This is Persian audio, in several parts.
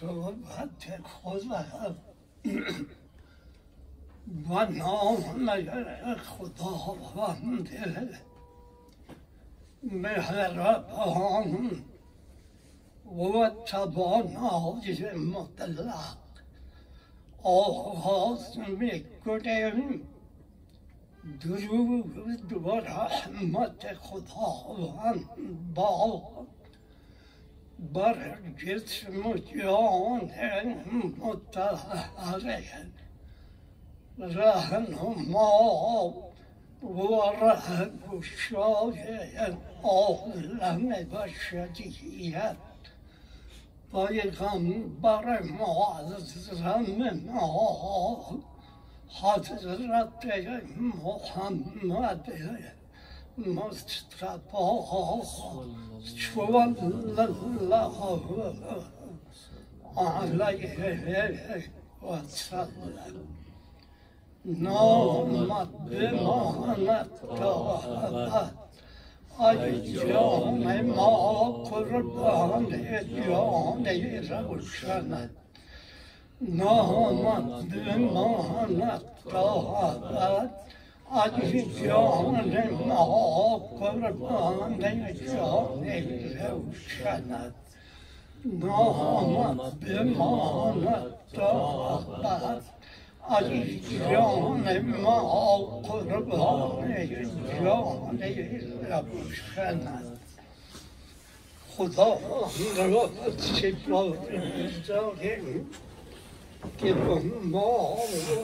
شما باید ترخوز بخب با نام مجرد خدا و دل مهرب آن و توانایی مطلق آغاز میکنیم درود و رحمت خداوند با بر جسم و جان مطهر رهنما و رهگشای عالم بشریت پیغمبر معظم ما حضرت محمد مصطفی صلی الله علیه و سلم نامت بماند تا ابد ای جان ما قربان جان روشنت نامت بماند تا ابد ای جان ما قربان جان روشنت نامت بماند تا ابد ای جان ما قربان جان روشنت خدا را سپاس داریم که به ما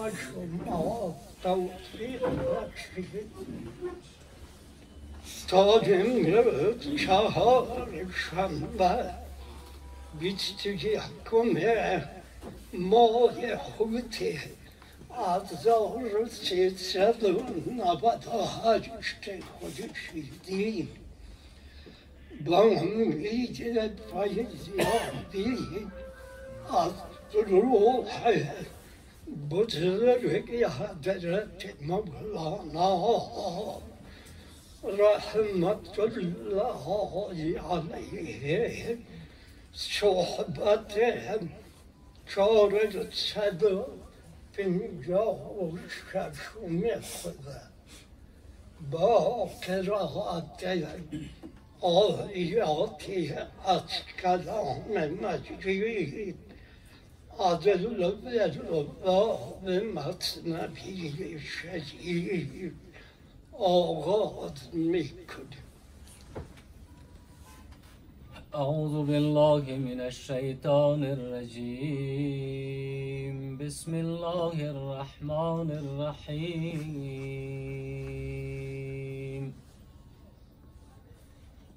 و شما توفیق بخشید تا امروز چهارشنبه ۲۱ ماه هوتی ۱۳۹۸ خورشیدی با امید فیضیابی از روح بزرگ حضرت مولانا رحمة الله علیه صحبت ۴۵۶ خدا با قرائت آیات از کلام مجید از لباب مثنوی شریف آغاز میکنیم. اعوذ بالله من الشیطان الرجیم بسم الله الرحمن الرحیم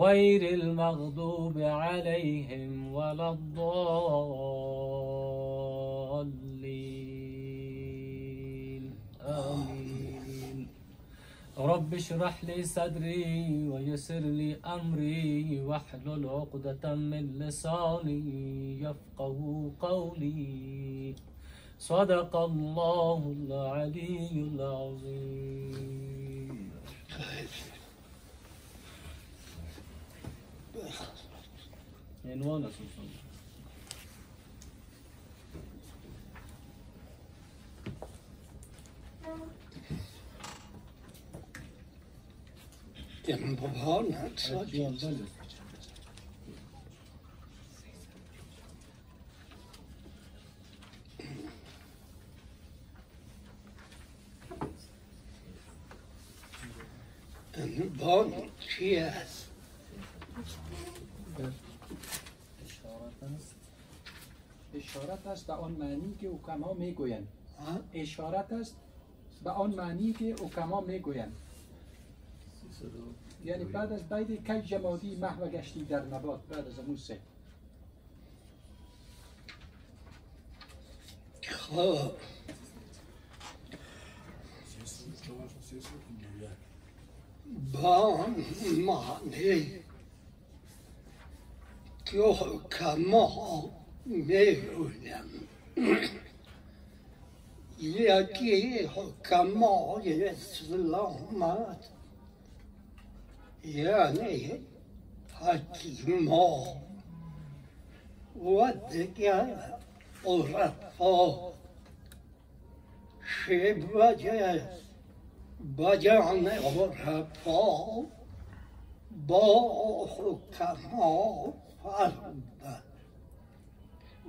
غير المغضوب عليهم ولا الضالين آمين رب اشرح لي صدري ويسر لي أمري واحلل عقدة من لساني يفقه قولي صدق الله العلي العظيم. امبارنات ساجد امبارنات چیه؟ اشارت است به آن معنی که حکما میگویند. اشارت است به آن معنی که حکما میگویند. یعنی بعد از بیت که جمادی محو گشتی در نبات بعد از موسی خب با معنی که حکما میرونم، یکی حکمای اسلامت یعنی حکیما و دیگر عرفا شبه بجان عرفا با حکما فرق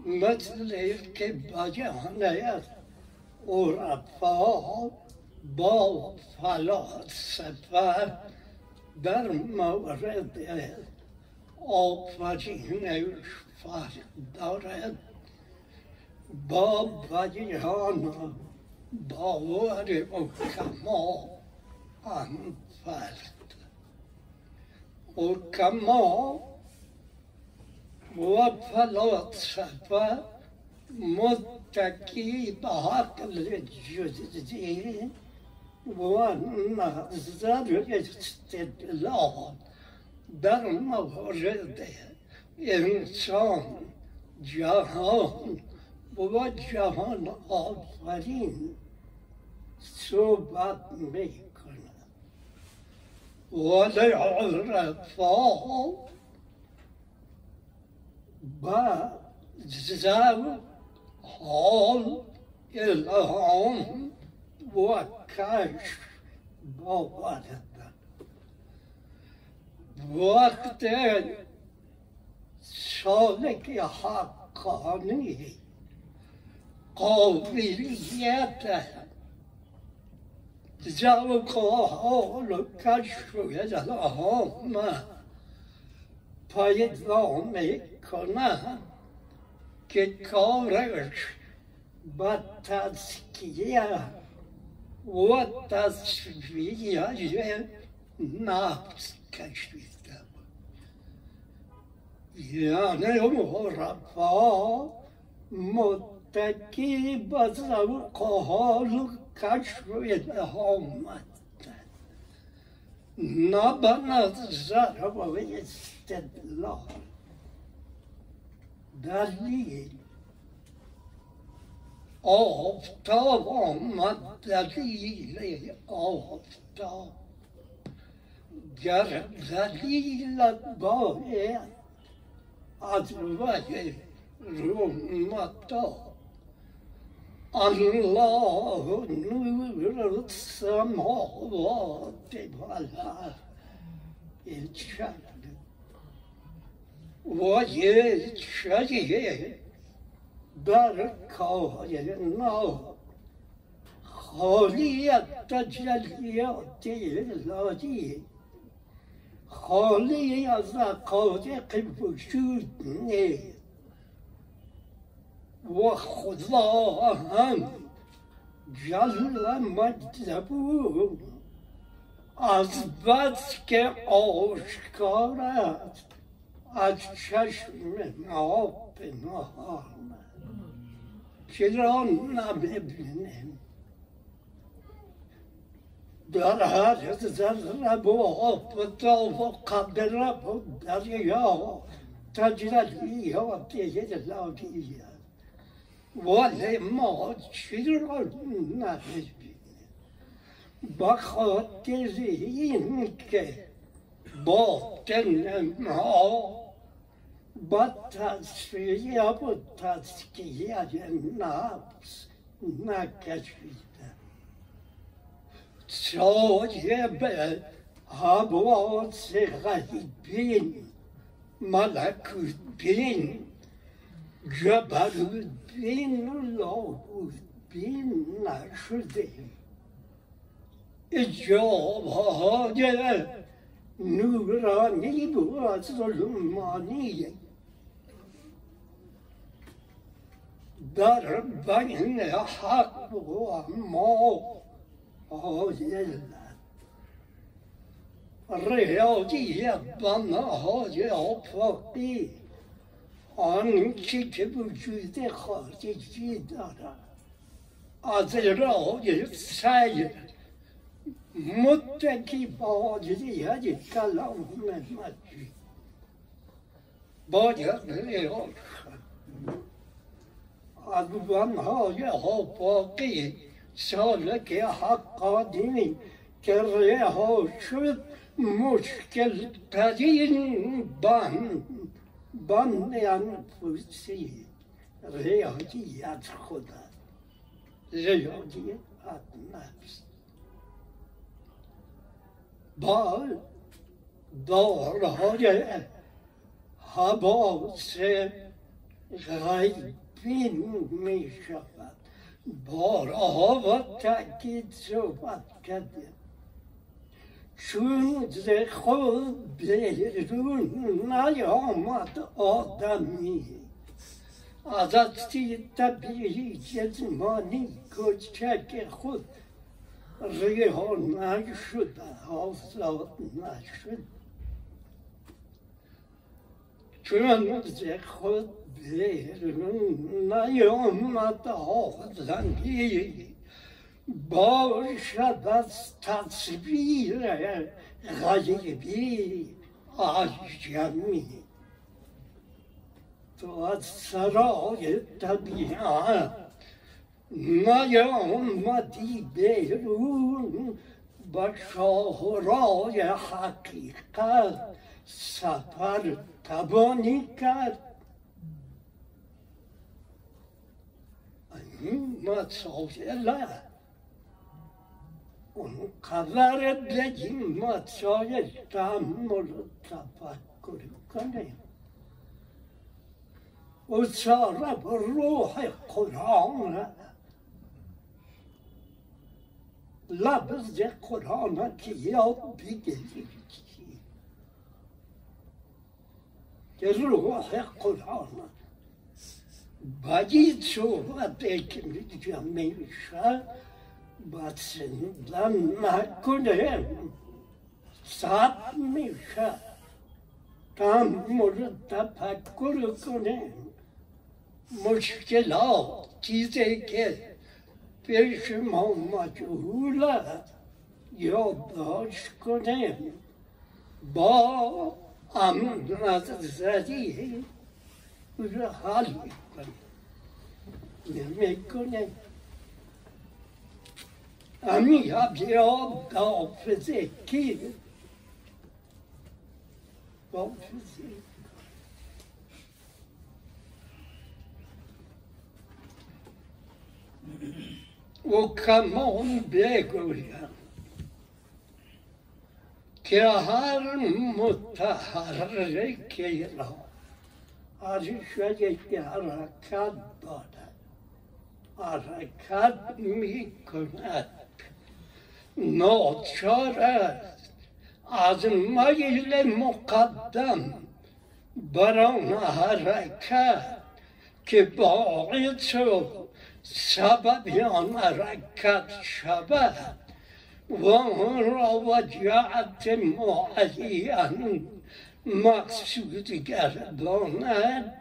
مثل که بجان عرفا با فلاسفه در مورد آفرینش فرق دارد. با وجهان باور حکما هم فرق دارد. حکما و فلاسفه متکی به عقل جزئی و نظر استدلال در مورد انسان، جهان و جهان آفرین صحبت می کند. ولی عرفا با ذوق، حال، الهام و کشف باوردن. وقت سالک حقانی قابلیت ذوق و حال و کشف و الهام پیدا میکند که کارش با تزکیه و تصفیه نفس کشیده بود. یعنی عرفا متکی به ذوق و حال و کشف و الهام نه به نظر و استدلال. دلیل آفتاب آمد، دلیل آفتاب. گر دلیلت باید از وجه رمتا. الله نور السماوات والارض و یک شجره در کائنات خالی از تجلیات الهی، خالی از حقایق وجود نیست. و خدا هم جل مجده از بس که آشکار است از چشم ما پنهان، چرا نبینیم؟ در هر ذره و آفتاب و قدره و دریا تجلیات الهی است. ولی ما چرا نبینیم؟ به خاطر این که باطن ما با تصفیه و تزکیه نفس نکشیده. صاحب حواس غیبین، ملکوت بین، جبروت بین و لاهوت بین نشدیم. اجابه‌های نورانی و ظلمانی در بین حق و ما حاضر ریاضی بناهای افاقی آنچه که وجود خارجی دارد از رای سیر متکی با عجزیت کلام مجید باید ریال از ونهای حقاقی سالک حق قادمی که رها شد مشکل پذیر بند انفسی ریاضیت خود است، ریاضیت نفس با دارهای حواس غیبی می شود. بارها و تأکید صحبت کرده چون ز خود بیرون نیامد آدمی از هستی طبیعی جسمانی کوچک خود رها نشد، آزاد نشد، چون ز خود بیرون نیامد آدمی باشد از تصویر غیبی عجمی. تو از سرای طبیعت نیامدی بیرون، با شاهرای حقیقت سفر توانی کرد. این مسائل اون قدر بگیم مسائل تحمل و تفکر کنیم. اصاره به روح قرآن، لفظ قرآن که یاد بگیرید که روح قرآن بگید صحبته که میگه میشه باید زندن نکنه، سب میشه تحمل و تفکر کنه. مشکلات چیزی که پیش ما مجهول است یادداشت کنه، با امن نظری او را حل میکنه. امی ابزیاب دافزه کی؟ دافزه. و کمان بگویم که هر متحرکی را ارشد حرکت دارد، حرکت میکند، ناچار است از میل مقدم بران حرکت که باعث و سبب آن حرکت شود و آن را وجهت معین مقصود گرداند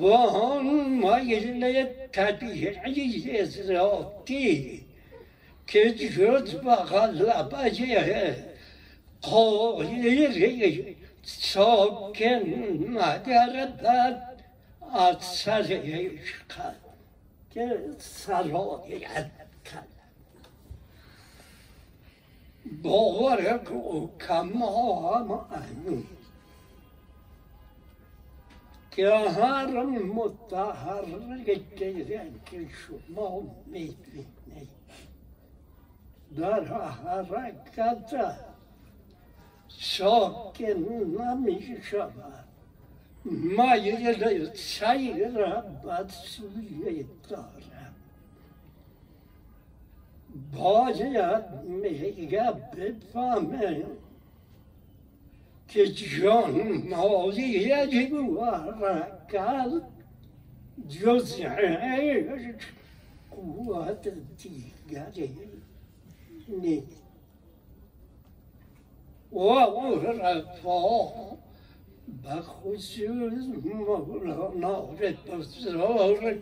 و آن میل طبیعی ذاتی که جد و غلبه قاهر ساکن نگردد از سر عشق که سرایت کرد. باورک و کمام امید که هر متحرکی که شما میبینید در حرکت ساکن نمی شود، میل سیر به سوی دارد. باید میگه بفهمیم که جان مالیه و حرکت جز عشق قوت دیگری نیست. و عرفا bakhucuz mağlanet basrarak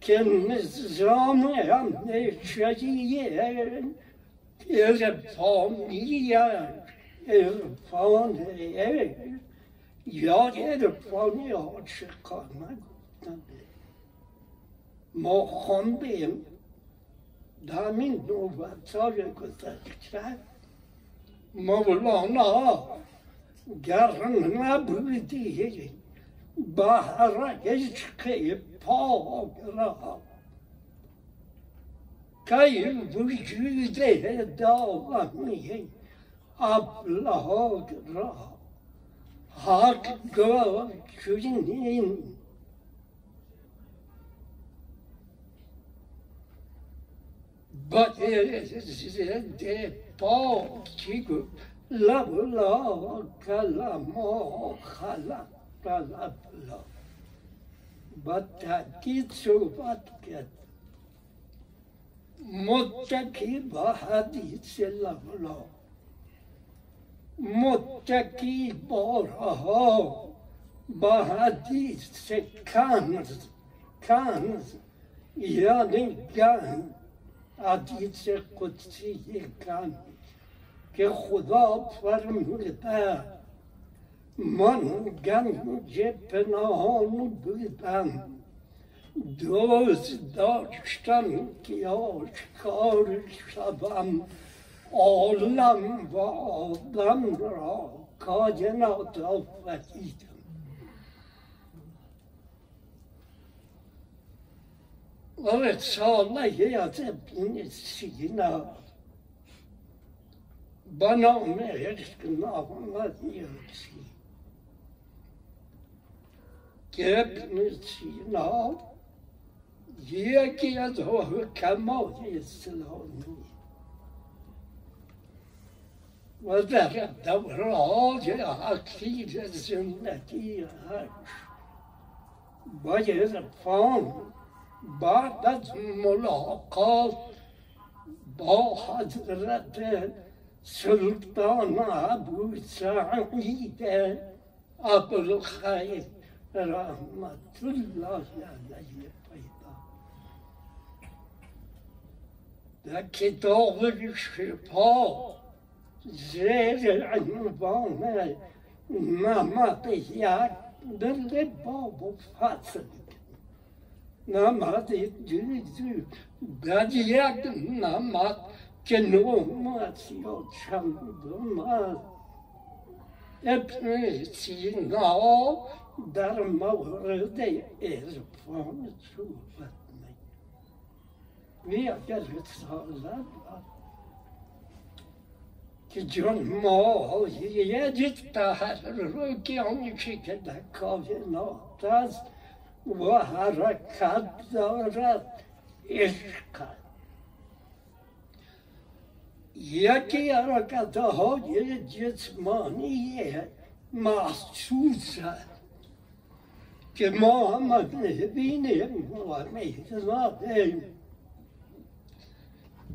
kendimiz zamayan şaciye yerde familia falan ya yerde familia çıkarmak مخنبیم دامین نوبت سازی کتک مولانا گرن نبودی بهرگش که پا را که وجوده داغمی ابلاغ را حق گوه کنیم but de po chico la la kala mo khala kala la but kitsu pat ket motaki bahadi sella la motaki bor bahadi se kan ya de gan حدیث قدسی کن که خدا فرموده من گنج پنهان بودم دوست داشتم که آشکار شوم عالم و آدم را کاینات آفریدم وقت ساله یه عتبین سینا بنام هرکن آمدی هستی که ابن سینا یکی از حکمای اسلامی و در دوره‌های اخیر زندگی‌اش باید فهم بعد از ملاقات با حضرت سلطان ابوسعید ابوالخیر رحمت الله علیه پیدا در کتاب شفا زیر عنوان مماتیت در باب و فصل نماد جوجو بدیات نماد که نوماد سیاد شمدماد ابن سینا در مورد عرفان صحبت می اگر سالت که جان ما یجد تحرک که آنچه که در کائنات است و حرکت دارد عشق یکی حرکتهای جسمانی محسوس است که ما هم میبینیم و میشنویم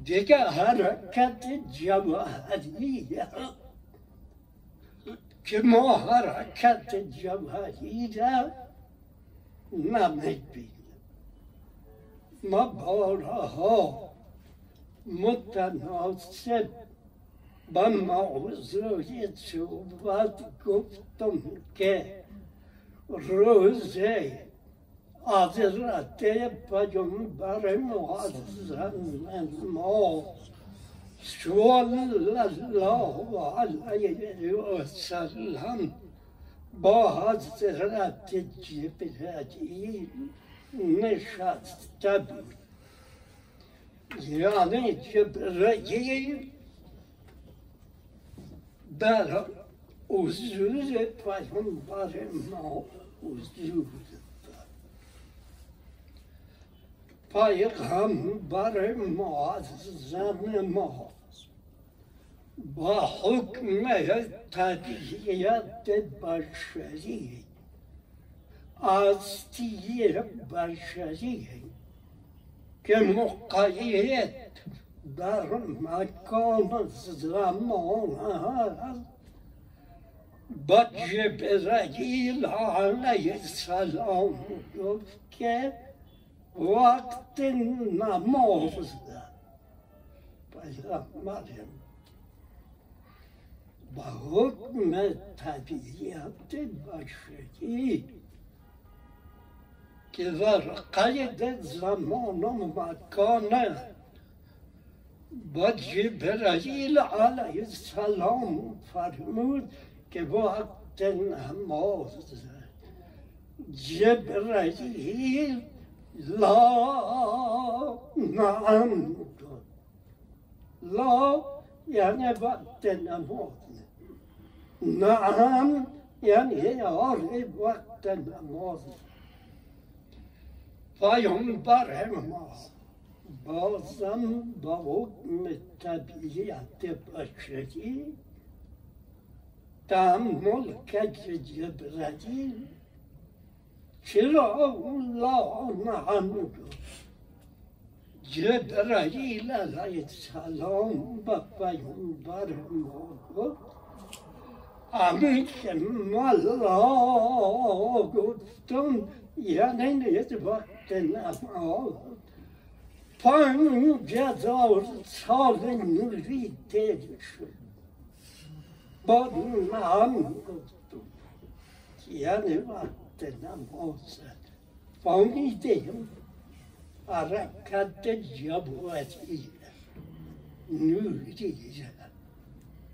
دیگه حرکت جوهری که ما حرکت جوهری را نمی‌بینم. ما بارها متناسب با موضوع صحبت گفتم که روز حضرت پیامبر معظم ما صلی الله علیه وسلم با حضرت جبرئیل نشسته بود. یعنی جبرئیل در حضور پیامبر ما حضور داشت. پیغمبر معظم ما با حکم طبیعت بشری هستی بشری که مقید در مکان زمان هست باجه برگیل علیه السلام گفت که وقت نماز پیغمبرم به حکم طبیعت بشری که در قید زمان و مکان با جبرائیل علیه السلام فرمود که وقت نماز جبرائیل لا نعم لا یعنی وقت نماز نعم یعنی آره وقت نماز پیامبر ما بازم با حکم طبیعت بشری تحمل کرد جبرائیل چرا لا نعم گفت جبرائیل علیه السلام به پیامبر ما گفت همین که ما لا گفتم یعنی نیست وقت نماز 5000 سال نوری طی شد با نعم گفتم یعنی وقت نماز فهمیدیم حرکت جبرائیل نوری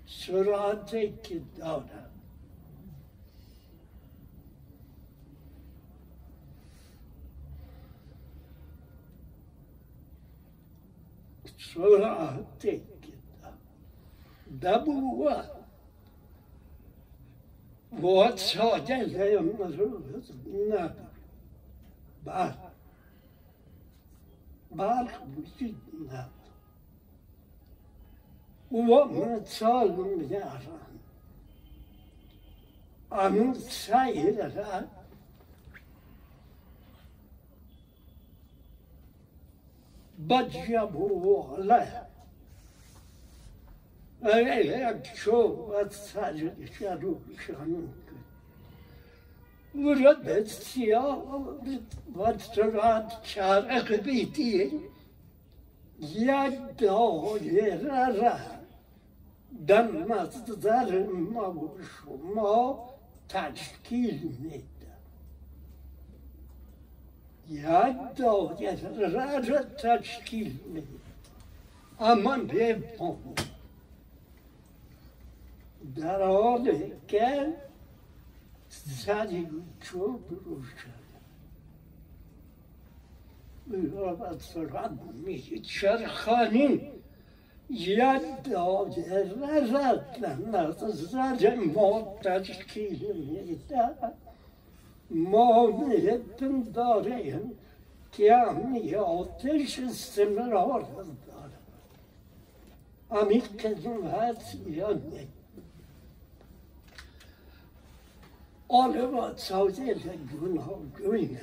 سرعتی که دارد سرعتی که دارد دبوه بود ساده امروز نه برق وجود ندارد و مثال میارم امون سعی را بجبوله یک چوب از سرش روشن ورد بسیار وطرات چرق بیتی یک دایره را در مصدر ما و شما تشکیل میده یک دایره را تشکیل میده اما بفهم در حالی که سری چوب روشن چرخانی یک دایره را در نظر ما تشکیل میدهد ما میتون داریم که همی آتش استمرار دارد همی خدمت یا نه آلوات سازه گناهگویی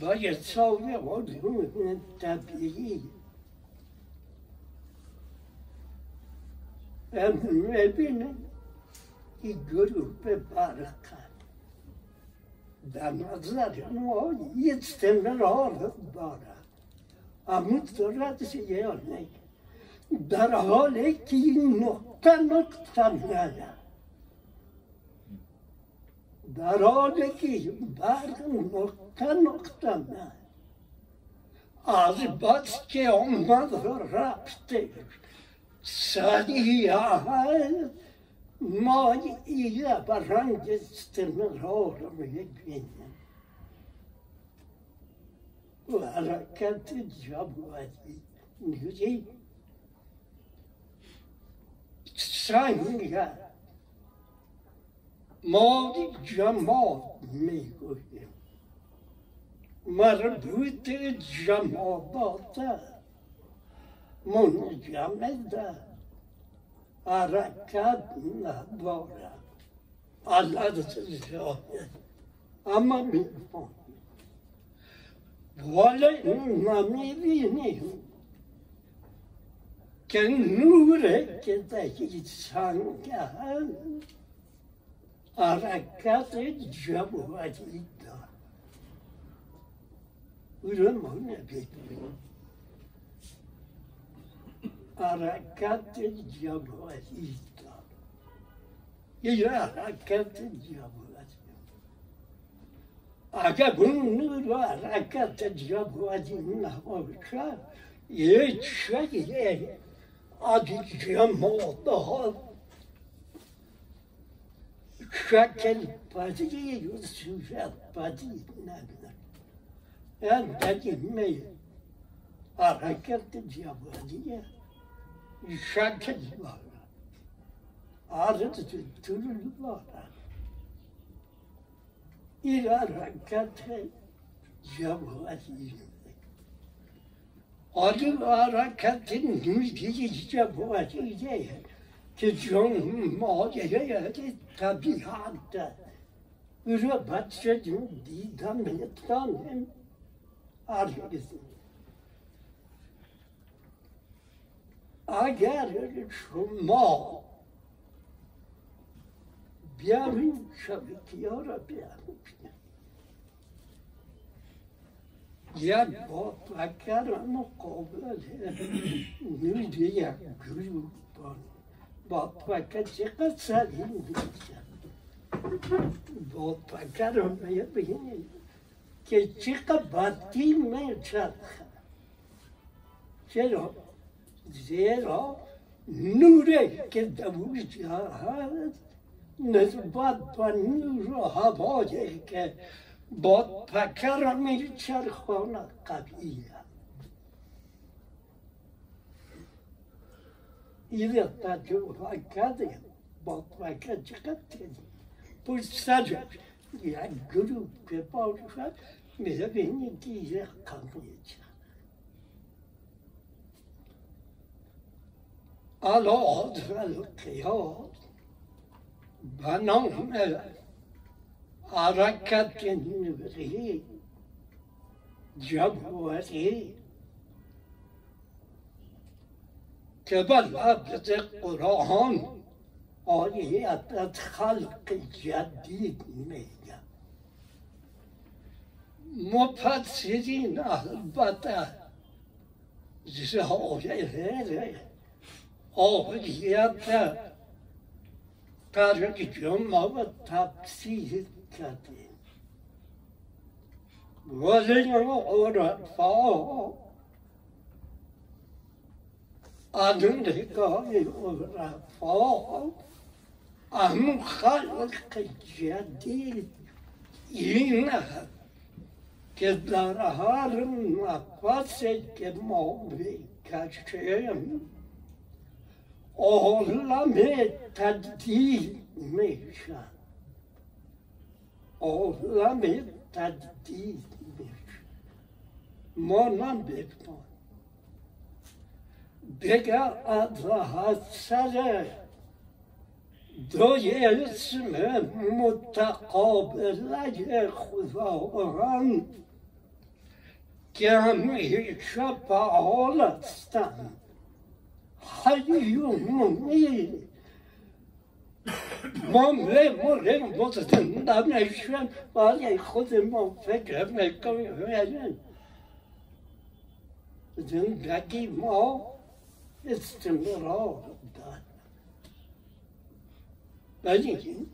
باید سازه علوم طبیعی میبینه این گروه برکت در نظر ما یه استمرار دارد اما دارد یا نه در حالی که این نقطه ندارد در حالی که برق نقطه نه از بس که آمد رفته سریعا ما ایه به رنگ استمرار میبینیم و حرکت جبرائیل نیروی سنگه ما جماعت میگوییم مربوط جماعته منجمده حرکت ندارد علت زیاده اما میفهمیم ولی نمیبینیم كان نورك تجد سانكها أركات الجبهة الدار ورمونا بيتنا أركات الجبهة الدار يجرى أركات الجبهة أجابون نور أركات الجبهة النهار يجرى عدد جماعات شکل پذیر و صورت پذیر ندارد. این تجمه حرکت جوادیه شکل بارد، عرض طول بارد. این حرکت جوادیه. آدم حرکت نوری جوادیه که چون ماجرای طبیعت را بچه جون دیدم نتانم آرزو اگر شما بیارین شبکه ها را بیارین یک با فکر مقابل نوری یک گروه بانه باطفکر چقدر سرین بیشتر باطفکر رو باید بگیم که چقدر باطی میشد چرا؟ زیرا نوره که دوی جهاز نسبت با نور و هوایی که باطفکر میشد خانه قبیه ایده تجربه کرده با فکر چقدر پشت سر یک گروه که پاک شد میره بینید که ایده قبیه چند الاد فلقیاد به نام حرکت نوری جبهه‌ای قبل عبد القرآن آیت خلق جدید میگه مفسرین البته ظاهره آیت ترجمه و تفسیر کرده ولی عرفا آدم دیگری اورفا، اهم خلق جدید اینه که در هر مقاصدی که ما بیکشیم، عالم تجدید میشه، عالم تجدید میشه، ما نمی‌فهمیم. دیگر از حسر دوی اسم متقابله خداوند که همیشه فعال هستند حی و ممیت ما می‌مونیم با زنده نمی‌شویم ولی خودمان فکر می‌کنیم زندگی ما استمرار داد. بنابراین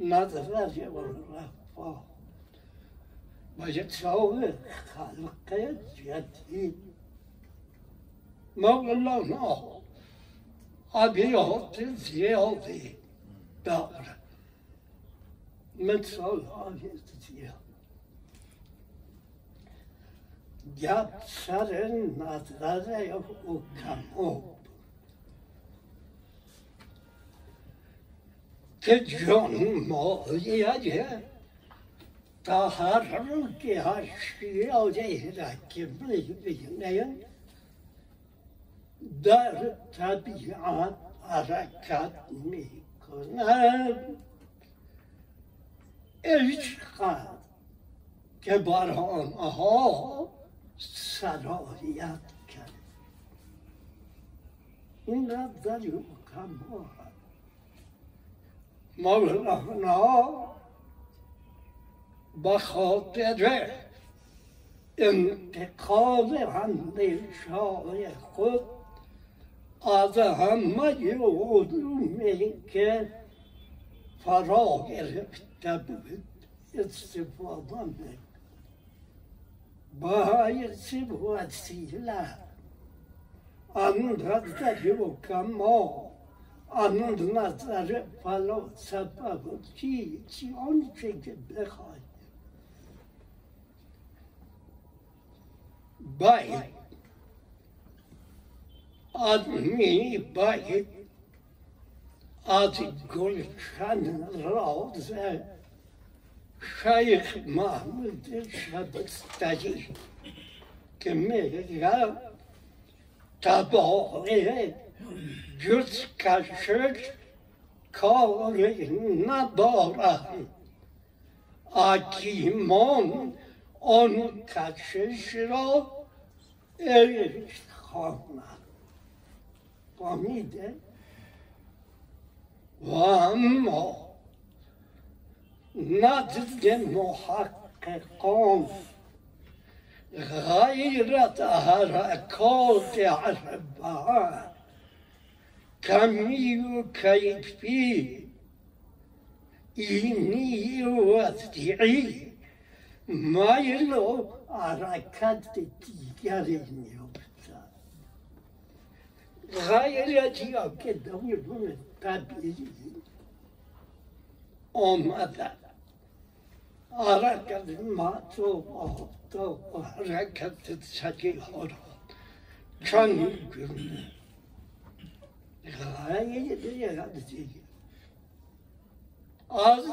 نظرات اورفا باید شاور خلق جدید مولانا ابیات زیادی دارد. مثال های زیاد یا سر نظر یا حکم که جان مایه تا هر که هر شیعه را که بینیم در طبیعت حرکت می کنم عشق که برهان ها سرایت کرد این نبض کم آمد. مولانا به خاطر انتقام اندیشه‌های خود از همه علومی که فرا گرفته بود استفاده می‌کرد. باعث وسیله اندازه و کمال آنند نظر فلسفه بود چی آنچه که بخواهی باید آدمی باید از گلشن راز شیخ محمود شبستری که میگه تباهی جز کشش کاری ندارن، حکیمان آن کشش را عشق خوانند. فهمیده؟ و اما نزد محققان غیر حرکات اربعه کمی و کیفی اینی و وسیعی میل و حرکت دیگری می‌افتد. غیر از یا که دوران طبیعی آمده حرکت مطبوعات و حرکت سکی‌ها را چنین گونه غایه از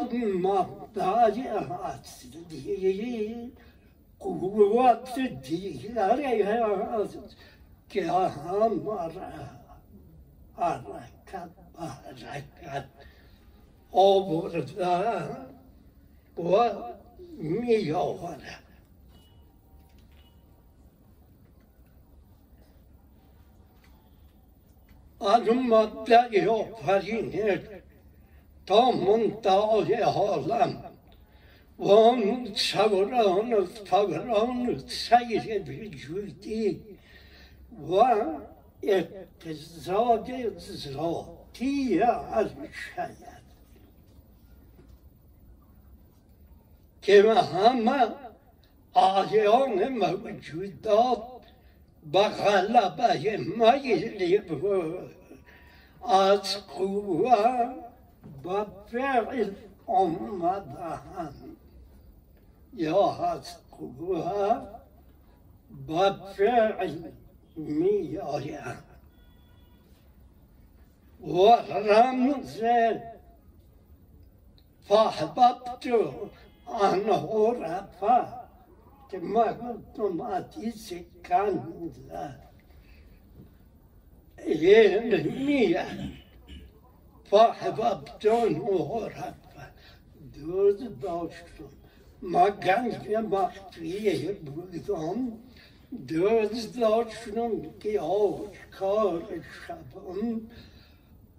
مبدای هستی قوت دیگری هست که هم حرکت به حرکت آورده و می آورد. از مبدأ آفرینش تا منتهای عالم و آن سوران و فوران سیر وجودی و اقتضاد ذاتی هر شی که همه اعیان موجودات به غلبه میل از قوه به فعل آمده‌اند یا از قوه به فعل می‌آیند و رمز فاحببت عنه رفع که ما گفتم حدیث کنزه علمیه فاحببتن و رفع درد داشتم ما گنج مخفیه بودم درد داشتم که آشکار شدم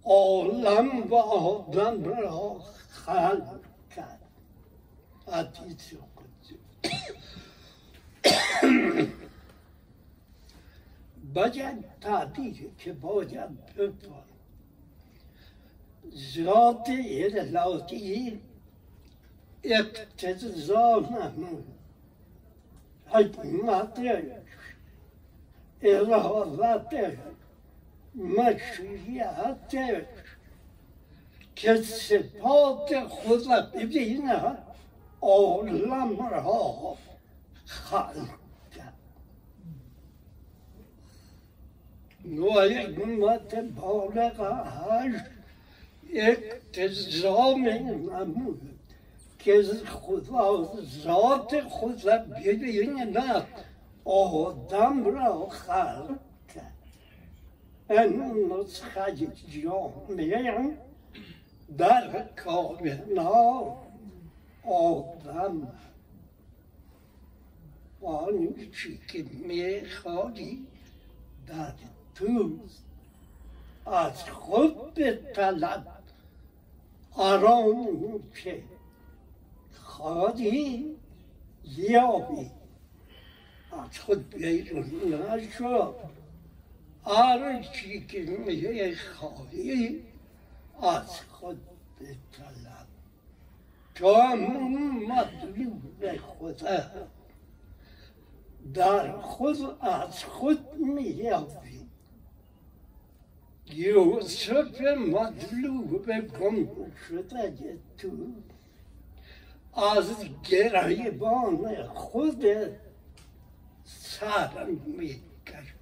عالم و آدم را خلق کرد. حدیث باید تعبیری که باید بکنم ذات الهی اقتضا نمود حکمتش ارادتش مشیتش که صفات خود را ببیند عالم را خلق کرد. حکمت بالغش اقتضا نمود که خدا ذات خود را ببیند آدم را خلق کرد. این نسخه جامع در کائنات آدم آنچه که میخوادی در توست از خود بطلب آرامی که خواهی یابی، از خود بیرون نشو. هر چی که میخواهی از خود بطلب، چون مطلوب خدا در خود از خود مییابی. یوسف مطلوب گم شده تو از گریبان خود سر میکش.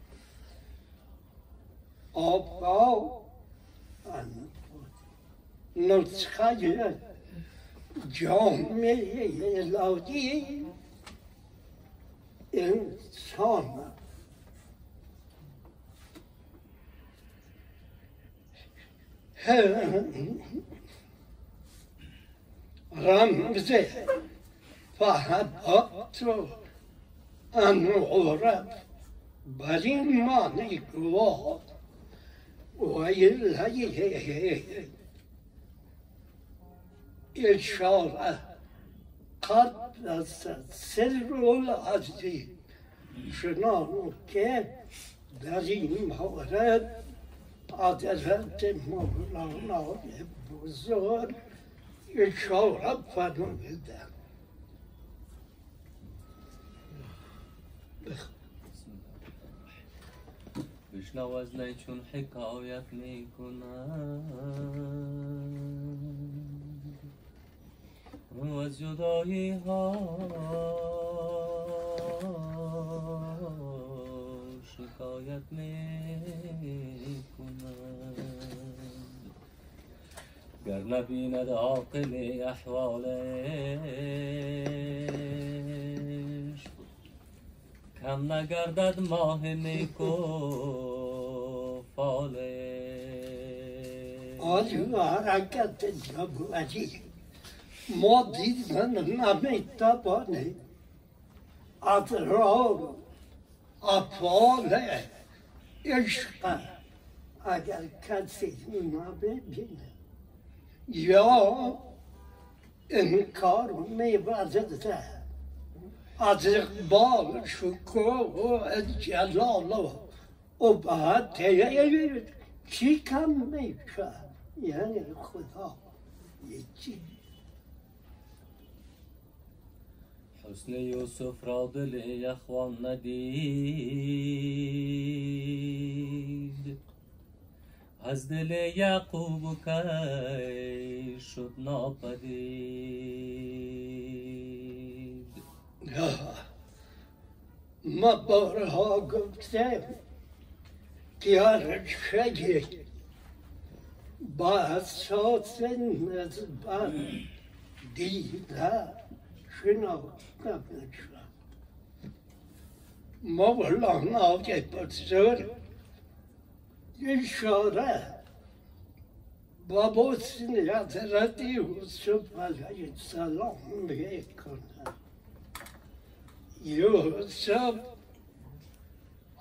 آبا نسخه جام الهی انسان رمز فحبات و انعرب بر این معنی گواه ویله اشاره قد از سر العزی، شنان که در این مورد حضرت مولانا بزرگ اشاره فرمودند. بشنو از لیچون حکایت می کنم از جدایی ها شکایت می کنم، گر نبیند عاقل احوالش کم نگردد ماه نیکو فالش. آجو حرکت جبوری ما دیدن نمیتوانه اطرار افعال عشق اگر کسی نبینه یا انکار می‌ورزد از اقبال شکوه جلال و عبادت چی کم میشه؟ یعنی خدا یکی حسن یوسف را دل اخوان ندید، از دل یعقوب که شد ناپدید. ما بارها گفتم که هر شگی با اساس نسبت دیده شناخته بشود. مولانا بزرگ اشاره با بسن حضرت یوسف علیه السلام میکنه. یوسف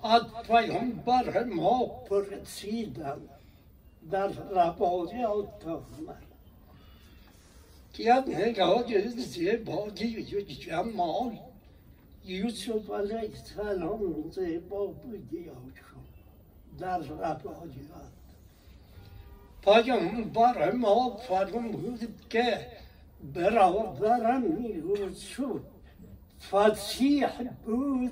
از پیامبر ما پرسیدم در روایات آمد که از نگاه زیبایی و جمال یوسف علیه السلام زیبا بودی یا در روایات پیامبر ما فرمود که برادرم یوسف فصیح بود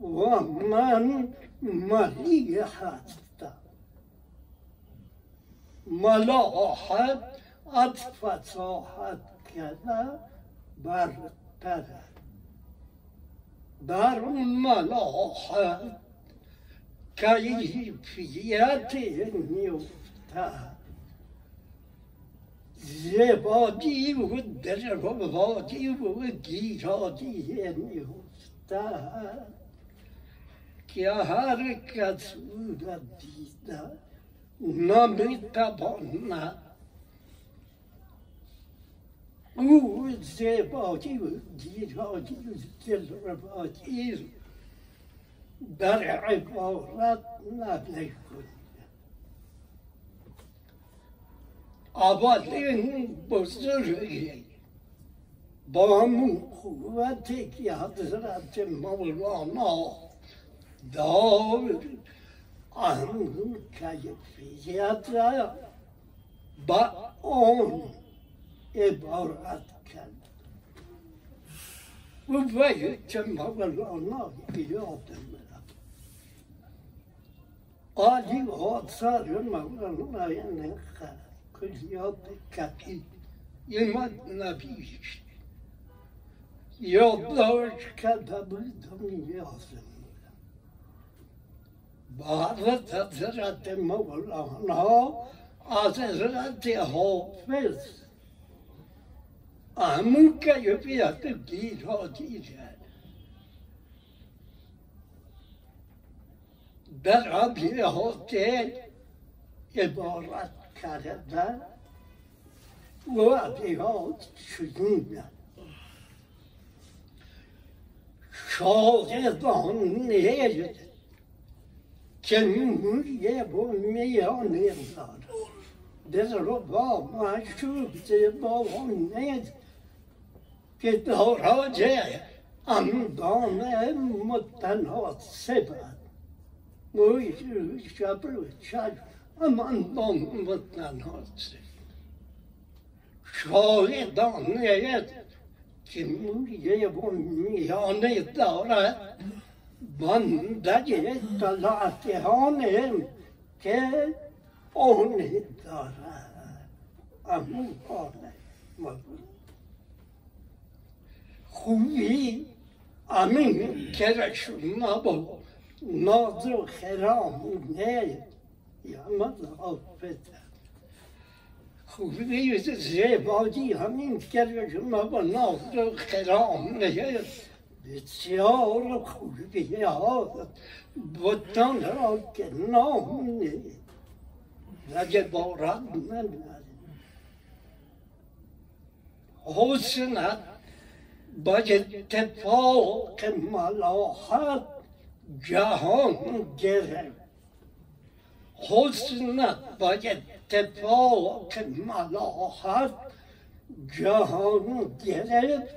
و من ملیح هستم. ملاحت از فصاحت کردن برتر است. بر ملاحت کیفیت نیفته، زبادی و دروادی و گیرادی نیفته که هر کس او را دیده نمیتواند او زبادی و گیرادی و دروادی در عبارت نبیه کنید. آبادی بزرگی با همون قوتی که حضرت مولانا دارد آن کیفیت را با آن عبارت کرد. قوت مولانا بیادم رفت. عالی آثار مولانا یعنی کلیات کتیب یمد نبیشت. یادداشت کرده بودم یادم بعد از حضرت مولانا از حضرت حافظ همون کیفیت گیرها دیدن در ابیات عبارت کردن و ابیات شنیدن شاگردانه که موریه با میانه دارد در ربا مشروب زبانه که داراج امدان متناسب موریه شبر و چشم امدان متناسب شاگردانه که موریه با میانه دارد بندگی طلعتهانم که اونی دارد امون آنه مبود خوبی امین کرش مبود ناز و خرامونه یعمد حافظه خوبی زیبادی همین کرش مبود ناز و خرامونه بسیار خوبی ها بودن را که نامونه لگه بارد نمید حسنت با اتفاق ملاحت جهان گرفت حسنت با اتفاق ملاحت جهان گرفت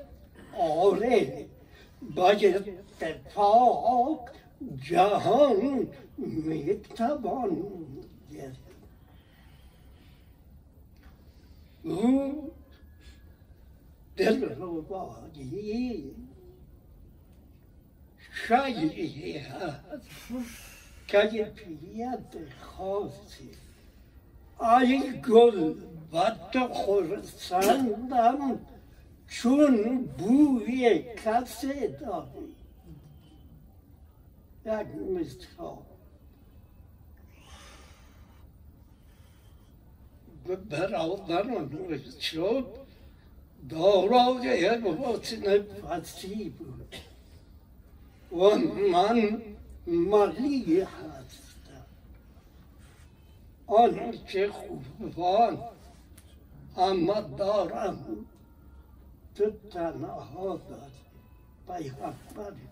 آره با اتفاق جهان میتوان گرفت او دلربایی شیعی هست کیفیت خاصی ای گل بد خورسندم چون بوی کسی داری یک مثال برادران رشد دارای حسن فصیح بود و من مالی هستم آنچه خوبان اما دارم تو تنها داری پیغمبری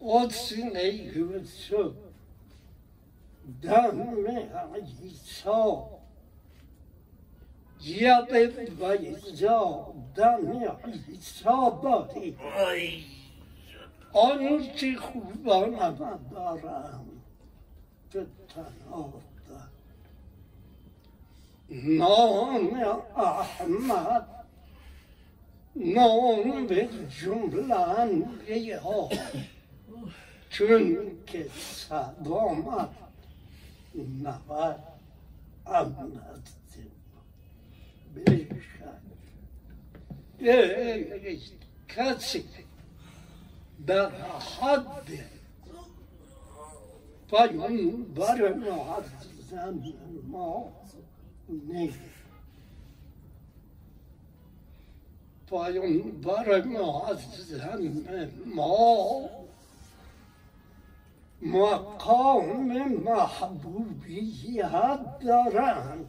حسن یوسف دم عیسی یاد بیضا دم عیسی باری آنچه خوبان اما دارم تو تنها داری نام احمد نام به جمله انبیا چون که سلامت نبرد امنت بشد کسی در حد پیامبر معظم ما نه پیامبر معظم ما مقام محبوبیت دارند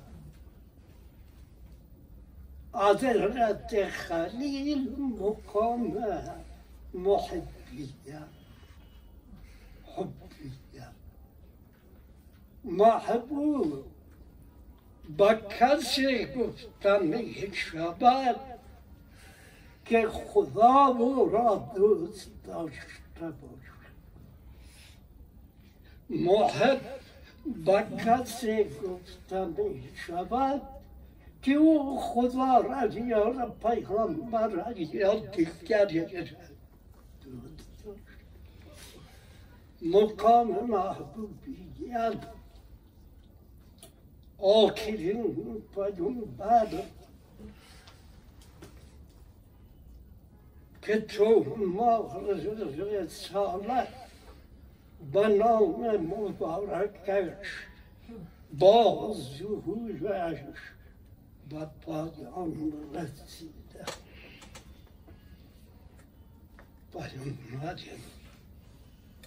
حضرت خلیل مقام محبیت حبیت محبوب با کسی گفتم یک شبت که خدا او را دوست داشته باشد. محب با کسی گفتم یک شبت که او خدا را یار پیغمبر را یاد دیگر مقام محبوبیت آخرین پیامبر که تو ما رسالت به نام مبارکش با ظهورش به پایان رسیده. پیامبر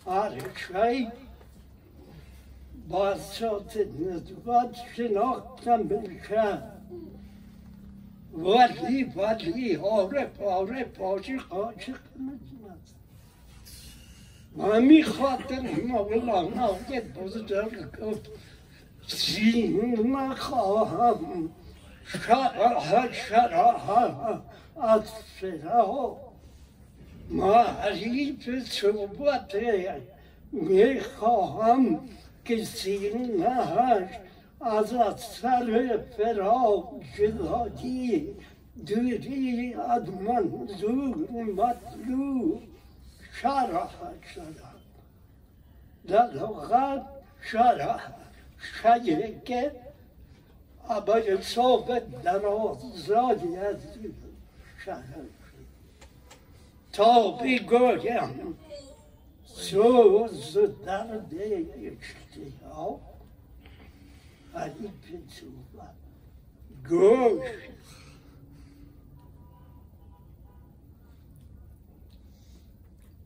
آرشای با صوت ندوات شناختم بشه ولی آره عاشق نمی‌شد. ما می‌خواستیم ما والله ناوقت بزرگ بود سین ما خواهم شرح از شرح ما حریف صحبته میخواهم که سینهش از اثر فراق جدایی دوری از منظور مطلوب شرحش شدم. در لغت شرح شیه که ابای صحبت در آزادی از شرح تا بگویم سوز درد اشتیاق حریف صحبت گوش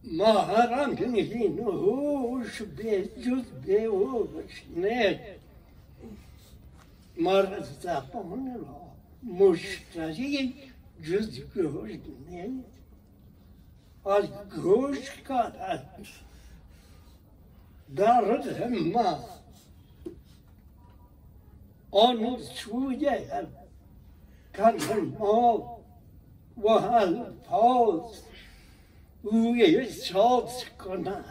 محرم این هوش به جز به هوش نه. مر زبان را مشتری جز گوش نه از گوش کارد درد ما آن سویه کلمات و الفاظ او احساس کند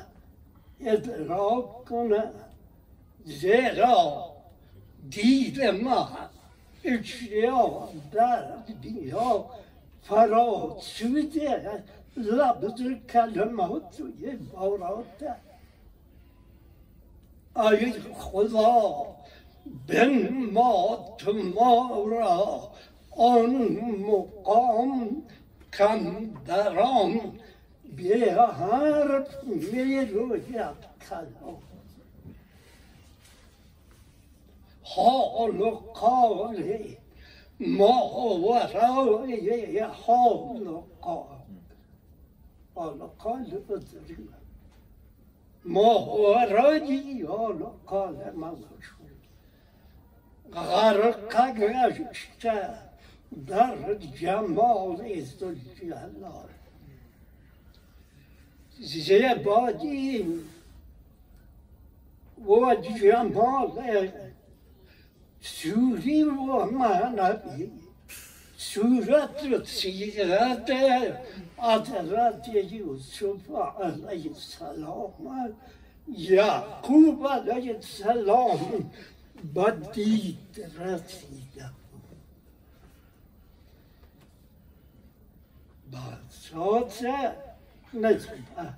ادراک کند زیرا دید ما اشیا در دنیا فراسوده لابد کلمات توی باورات ای خدا بن ما تو ما را آن مقام کم درام بیا حرف می روید کلام حال و قالی ما ورای حال و قال آلقال بزرگم ما وراجی آلقال ملاشون غرق گشته در جمال زلجلال زیبایی و جمال سوری و معنوی صورت سیرت حضرت یوسف علیه السلام یعقوب علیه السلام به دید رسیده با ساز نسبت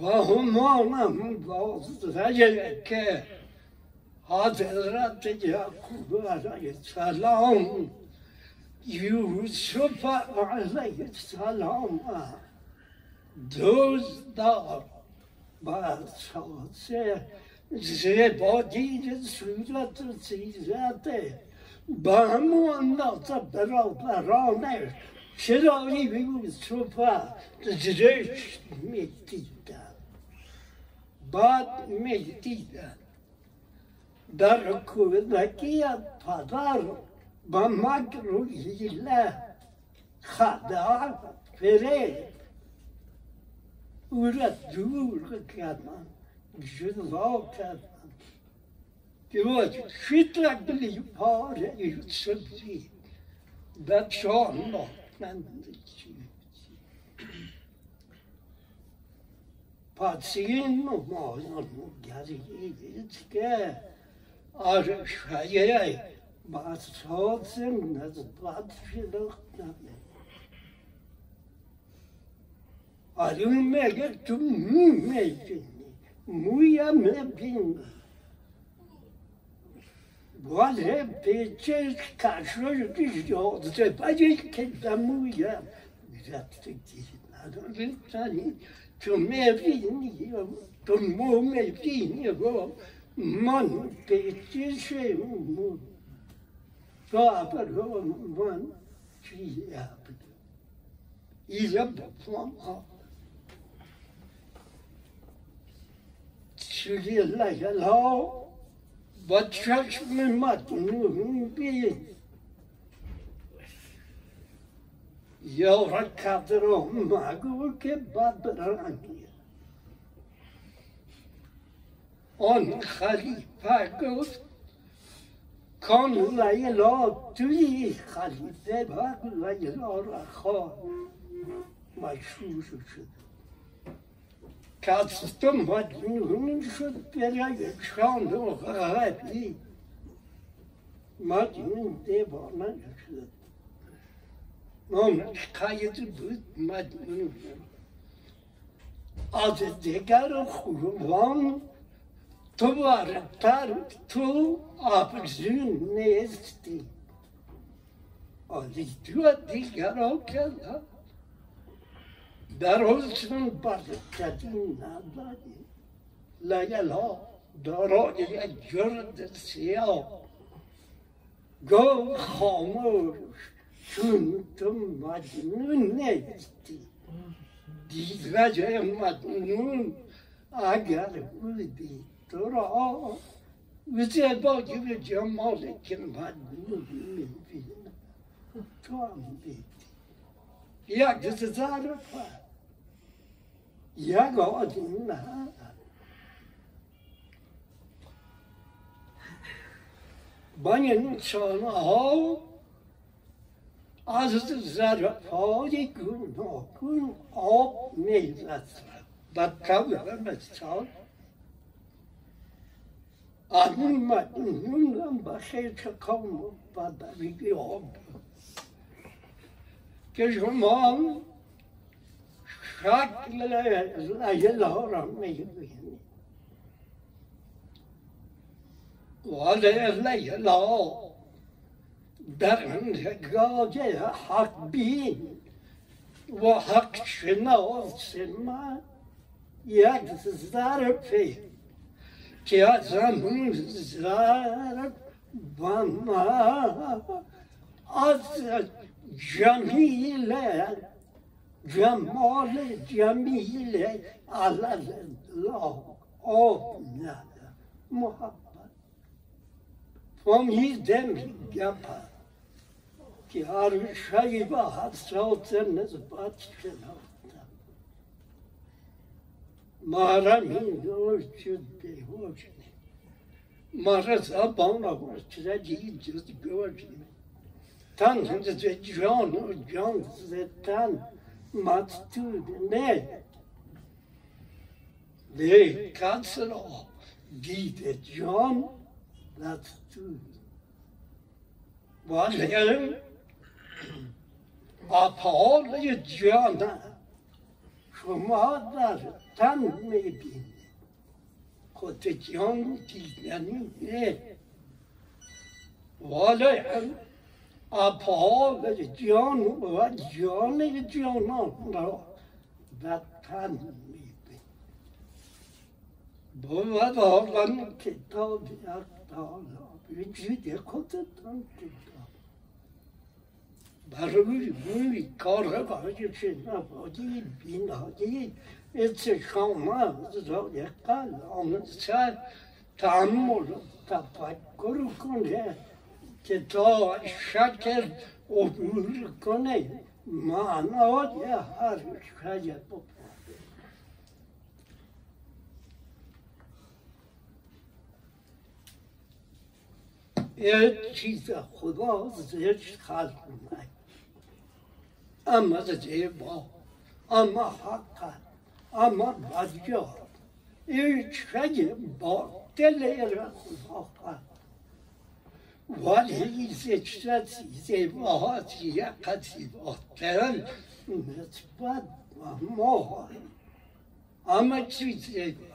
با همانم بازده که حضرت یعقوب علیه السلام یوسف علیه السلام دوست دار بر اساس زیبایی صورت و سیرت به همه اندازه برابرانش چرایی یوسف زشت میدیدند بد میدیدند. در کودکی از پدر با مکر و حیله خداع فریب او را دور کردند جناتم دیوید خیتلگلی پاره یوت سبزی بچه الله من پادسین ممازن گریید که آر شایعه باز شدن از باد شلختن آریم مگر تو می‌می‌کنی مویم نبین ولی پیچش کارشون دیگه آدرس باید که دمویم می‌رفتی نداریم تانی تو می‌بینی تو مو می‌بینی و من پیچش مو تو آبرو من چی آبی ایجاب دفعه شدی لگل ها با چشم مطمئن بید یا رکت را مگو که بدرانی آن خلیفه گفت کن لیلا توی خلیفه بر لیلا را خواه مشهور شد کاتستم مدیون شد برای شاند و غربی مدیون دیوانه شد نامش قید بود مدیون از دیگر خوبان تو بارتر تو آبزون نیستی آلی تو دیگر ها کرد در حسن برکتی نداری لیل ها دارای یک جرد سیاه گو خاموش چون تو مجنون نیستی دیگه مجنون اگر بودی تو را به زیبایی و جمالی که مجنون میبینی تو هم بیدی یک تصرفه یک آدم نه بانی انسانه ها از تصرفهای گوناگون آب میزد در کلام انسان آدم مجنون به خیلی کم و بدوی آب که شما شکل لیل ها را میبینید ولی لیل ها در انتگاه حق بین و حق شناس ما یک ظرفی که از همون ظرف و ما از جمیله جمال جمیله علی الله آب نده محبت فهمیده میگم که هر شایی به حساس نسبت شناختم مرم این دوش شد بیهوش نیم مرم زبان آورد شدی جز گوش نیم تن زد جان و جان زد تن مطتود نه به کس را دید جان مطتود ولی اپال جان شما در تن میبینید خود جان دیدنی نه ولی آپال جان و جان جانان را در تن می‌بینی باید حالا کتاب اقتالا وجود خودتان کتاب برای روی کار باید شنوایی بینایی استقامت رای قلم سر تأمل و تفکر کنه که تا شکل عبور کنه معنای هر شکل بکنه هیچ چیز خدا زیرش خلق نمید. اما زیبا، اما حق، اما بدیار، هیچ خیلی باطل ایران خدا خلق. ولی این زیچرتی زیباهاتی یقتی باطل نسبت به ما اما چیز زیبا.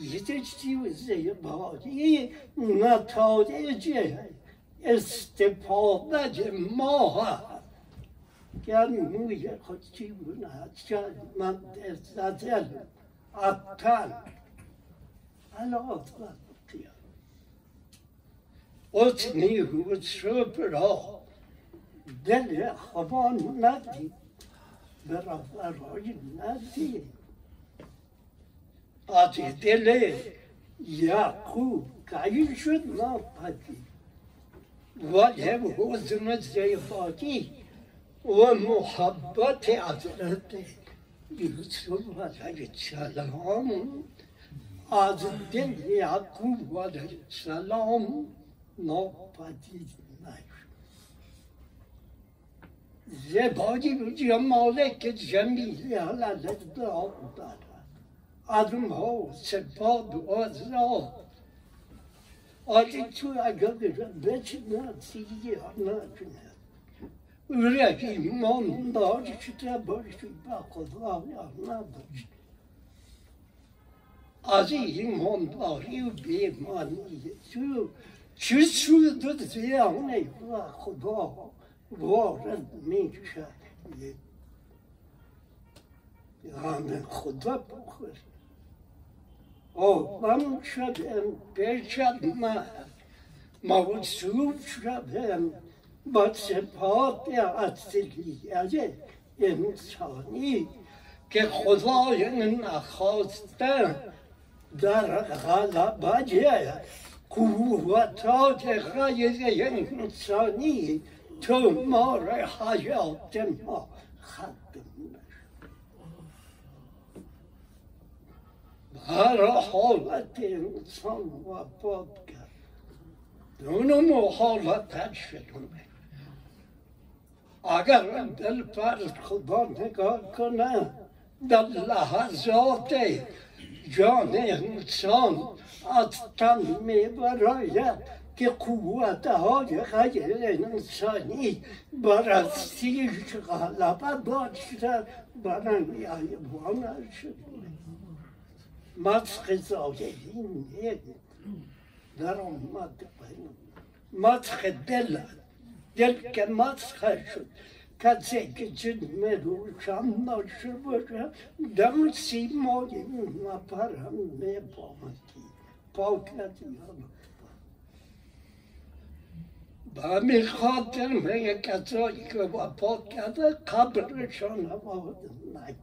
هیچ چیز زیبایی نتایج استفاده ما هست که موی خود چی بوند که من در زدل ابتن الات وقتی اتنی هود شب را دل خوان ندید به رفرهای ندید از دل یعقوب قیل شد ناپدید ولی حضن زیبایی و محبت حضرت یوسف علیه السلام از دل یعقوب علیه السلام ناپدید نشد. زیبایی و جمالی که جمیلی حلالت دعا دارد آدم ها سپاد و آزاد آجی تو اگر بچنه سیگه نکنه ورک ایمان داری شده باشی با خدا نباشی از ایمان داری و بیمانی تو چه سود زیانه با خدا وارد میشه یعنی خدا بخوری آبم شدم بشدم موصوب شدم با صفات اصلیه انسانی که خدای نخواسته در غلبه قوتهای غیر انسانی تو ما را حیات ما ختم هر حالت انسان وفاد کرد دونم حالتش شدومه اگر دل فرد خدا نگاه کنه در لحظات جان انسان از تن میبراید که قوتهای غیر انسانی برستیش غلبه داشته برای حیوانش مات خزایی نیست درام مات باید مات دل که مات خشود کسی که چند میروشم نشده باشه دم سیمایی نپرم نبامی پاکتی آن با می خاطر می کسایی که با پاکتی قبرشان آماده نیست.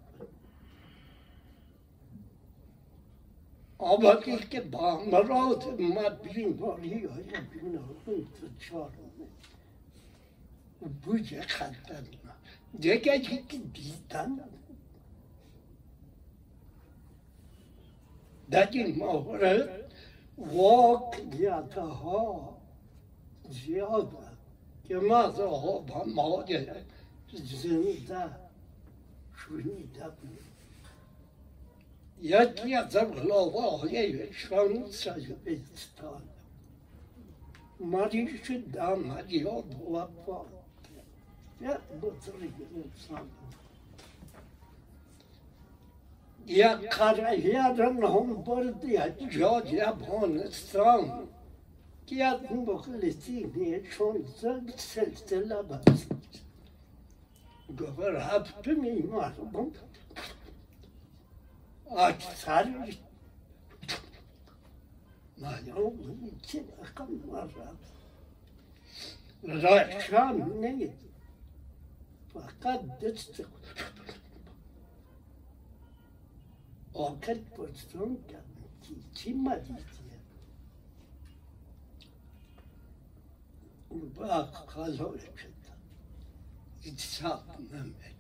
آباد که با مراد ما بیماری های بیماری تجار می‌کنیم. بچه خدمت ما دیگه چی دیدن؟ در این مورد واقعیت‌ها زیاده که ما زاها با ماده زنده شنیده بودیم. یکی از غلاوه‌های شمس‌الدین مریض شد آمدی و وفات کرد. بزرگ انسان یک قره‌ای هم برد جای افغانستان که از مخلصین چون سلسله بست گفت هفت میلیون اکثر معلوم چه رقم مرد رقم نیست فقط دست آقل پرستان کردن چی مریضیه با خلاق شدن اتصاب نمید